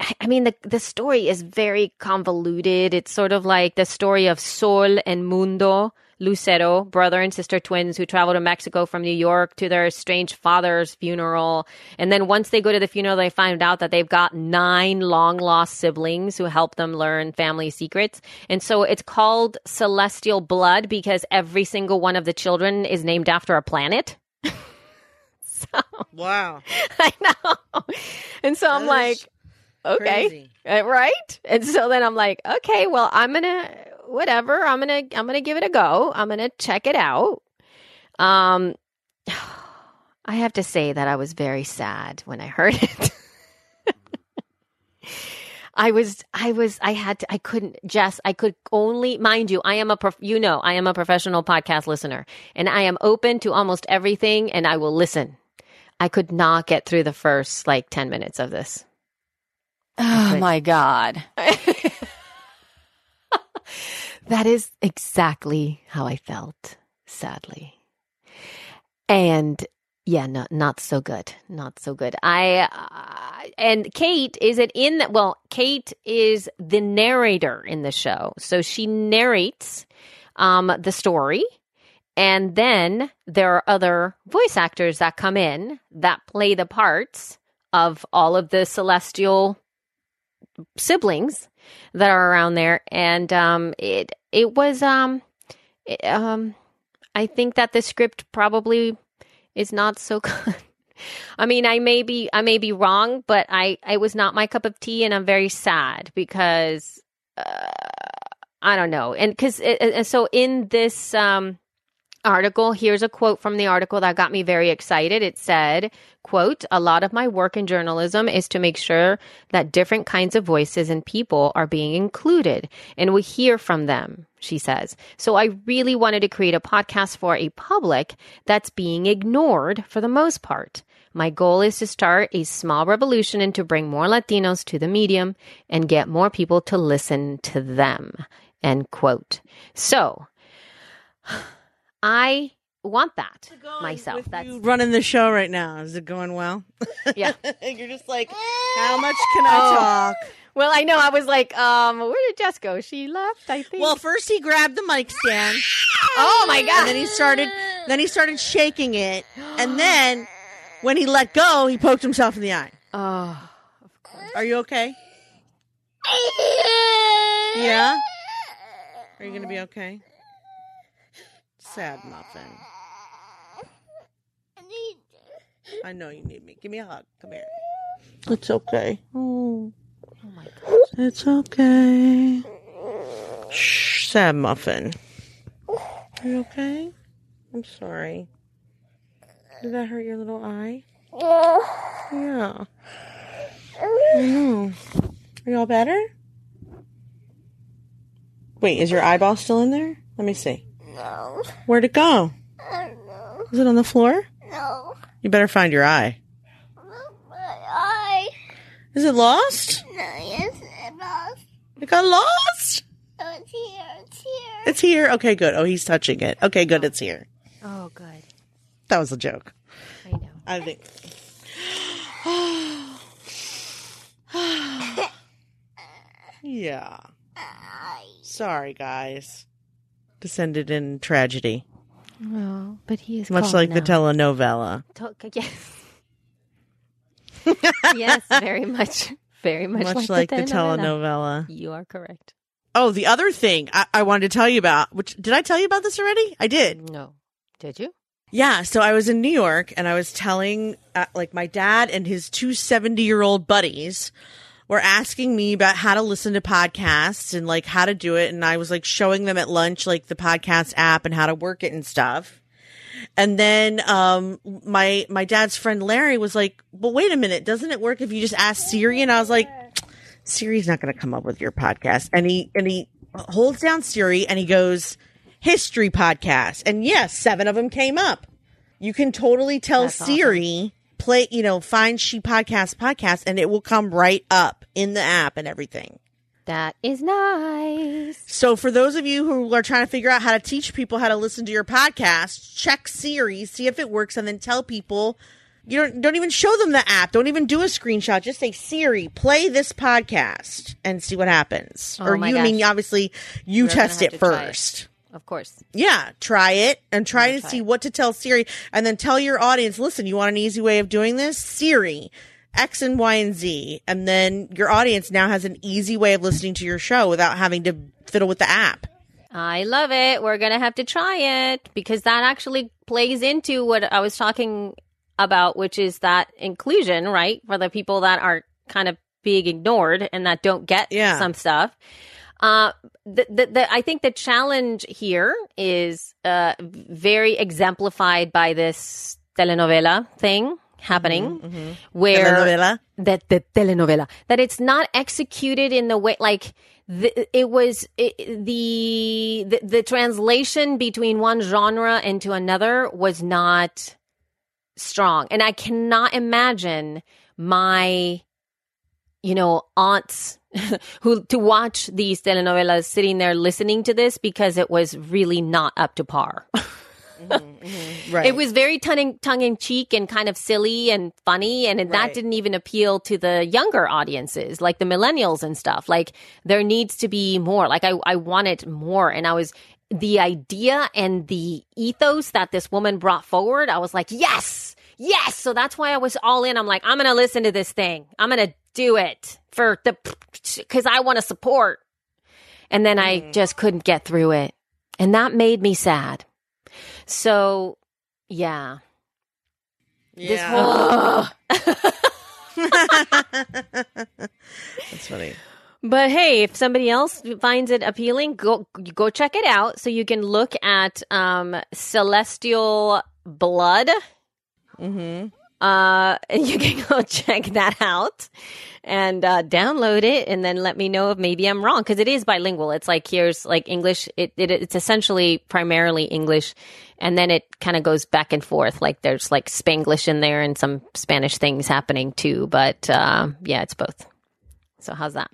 story is very convoluted. It's sort of like the story of Sol and Mundo Lucero, brother and sister twins who travel to Mexico from New York to their estranged father's funeral. And then once they go to the funeral, they find out that they've got 9 long-lost siblings who help them learn family secrets. And so it's called Celestial Blood because every single one of the children is named after a planet. Wow. I know. And So I'm like, okay, crazy. Right? And so then I'm like, okay, well, I'm gonna give it a go. I'm gonna check it out. I have to say that I was very sad when I heard it. I am a professional podcast listener, and I am open to almost everything, and I will listen. I could not get through the first 10 minutes of this. Oh my God. That is exactly how I felt, sadly. And yeah, no, not so good. Not so good. And Kate, Kate is the narrator in the show. So she narrates the story. And then there are other voice actors that come in that play the parts of all of the celestial siblings that are around there. And I think that the script probably is not so good. I mean, I may be wrong, but I was not my cup of tea, and I'm very sad because I don't know. And so in this article, here's a quote from the article that got me very excited. It said, quote, "A lot of my work in journalism is to make sure that different kinds of voices and people are being included and we hear from them," she says. "So I really wanted to create a podcast for a public that's being ignored for the most part. My goal is to start a small revolution and to bring more Latinos to the medium and get more people to listen to them," end quote. So I want that myself. That's you running the show right now. Is it going well? Yeah. You're just like, how much can I talk? Well, I know. I was like, where did Jess go? She left, I think. Well, first he grabbed the mic stand. Oh my God. And then he started shaking it. And then when he let go, he poked himself in the eye. Oh, of course. Are you okay? Yeah. Are you going to be okay? Sad muffin. I know you need me. Give me a hug. Come here. It's okay. Oh my God. It's okay. Shh, sad muffin. Are you okay? I'm sorry. Did that hurt your little eye? Yeah. I know. Are you all better? Wait, is your eyeball still in there? Let me see. No. Where'd it go? I don't know. Is it on the floor? No. You better find your eye. My eye. Is it lost? No, yes, it's lost. It got lost? Oh, it's here. It's here. It's here? Okay, good. Oh, he's touching it. Okay, good. It's here. Oh, good. That was a joke. I know. I think. Yeah. Sorry, guys. Descended in tragedy. Oh, but he is much like now. The telenovela. Yes, yes, very much like the telenovela. You are correct. Oh, the other thing I wanted to tell you about. Which did I tell you about this already? I did. No, did you? Yeah. So I was in New York, and I was telling my dad and his two 70-year-old buddies were asking me about how to listen to podcasts and how to do it. And I was showing them at lunch, the podcast app and how to work it and stuff. And then my dad's friend Larry was like, well, wait a minute. Doesn't it work if you just ask Siri? And I was like, Siri's not going to come up with your podcast. And he holds down Siri and he goes, history podcast. And yes, 7 of them came up. You can totally tell that's Siri. Awesome. Play, find She podcast, and it will come right up in the app and everything. That is nice. So for those of you who are trying to figure out how to teach people how to listen to your podcast, check Siri, see if it works, and then tell people. You don't even show them the app. Don't even do a screenshot. Just say, Siri, play this podcast and see what happens. Oh, or my gosh. Obviously you test it first. Of course. Yeah. Try it and try to see what to tell Siri, and then tell your audience, listen, you want an easy way of doing this? Siri, X and Y and Z. And then your audience now has an easy way of listening to your show without having to fiddle with the app. I love it. We're going to have to try it because that actually plays into what I was talking about, which is that inclusion, right? For the people that are kind of being ignored and that don't get some stuff. I think the challenge here is very exemplified by this telenovela thing happening, where telenovela that it's not executed in the way like the translation between one genre into another was not strong, and I cannot imagine my aunts who to watch these telenovelas sitting there listening to this because it was really not up to par. Right. It was very tongue in cheek and kind of silly and funny, and that didn't even appeal to the younger audiences, like the millennials and stuff. Like there needs to be more. Like I wanted more, and I was the idea and the ethos that this woman brought forward. I was like, yes. So that's why I was all in. I'm like, I'm gonna listen to this thing. I'm gonna do it because I want to support. And then I just couldn't get through it, and that made me sad. So, this whole that's funny. But hey, if somebody else finds it appealing, go check it out. So you can look at Celestial Blood. And you can go check that out and download it, and then let me know if maybe I'm wrong, because it is bilingual. It's like here's like English. It's essentially primarily English, and then it kind of goes back and forth. Like there's like Spanglish in there and some Spanish things happening too. But it's both. So how's that?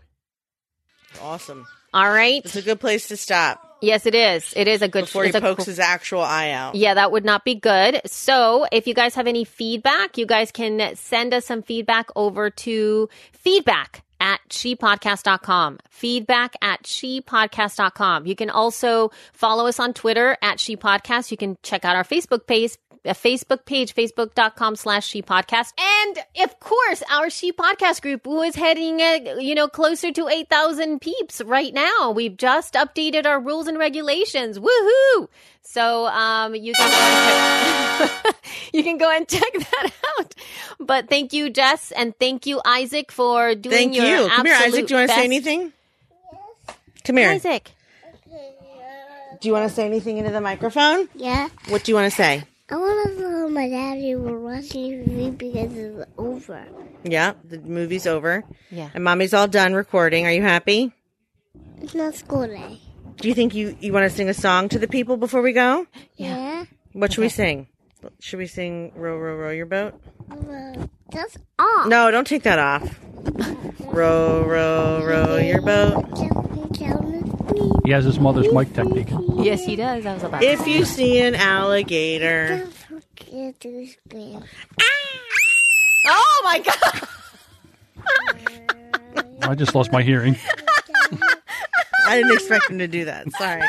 Awesome. All right. It's a good place to stop. Yes, it is. It is a good... Before he pokes his actual eye out. Yeah, that would not be good. So if you guys have any feedback, you guys can send us some feedback over to feedback@shepodcast.com. Feedback@shepodcast.com. You can also follow us on Twitter @shepodcast. You can check out our Facebook page, facebook.com/shepodcast. And of course, our She Podcast group, who is heading, closer to 8,000 peeps right now. We've just updated our rules and regulations. Woohoo! So you can you can go and check that out. But thank you, Jess, and thank you, Isaac, for doing your absolute best. Come here, Isaac. Do you want to say anything? Yes. Come here, Isaac. Okay, do you want to say anything into the microphone? Yeah. What do you want to say? I want to tell my daddy we're watching the movie because it's over. Yeah, the movie's over. Yeah. And mommy's all done recording. Are you happy? It's not school day. Do you think you want to sing a song to the people before we go? Yeah. What should we sing? Should we sing Row, Row, Row Your Boat? That's off. No, don't take that off. Row, row, row your boat. He has his mother's mic technique. Yes, he does. I was about if you see an alligator. Don't forget to scream. Oh, my God. I just lost my hearing. I didn't expect him to do that. Sorry.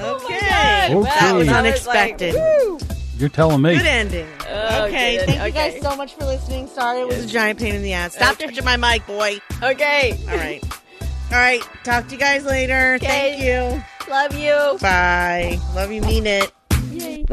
Okay. Well, that was unexpected. You're telling me. Good ending. Oh, okay. Good. Thank you guys so much for listening. Sorry, it was a giant pain in the ass. Stop touching my mic, boy. Okay. All right. Talk to you guys later. Okay. Thank you. Love you. Bye. Love you. Mean it. Yay.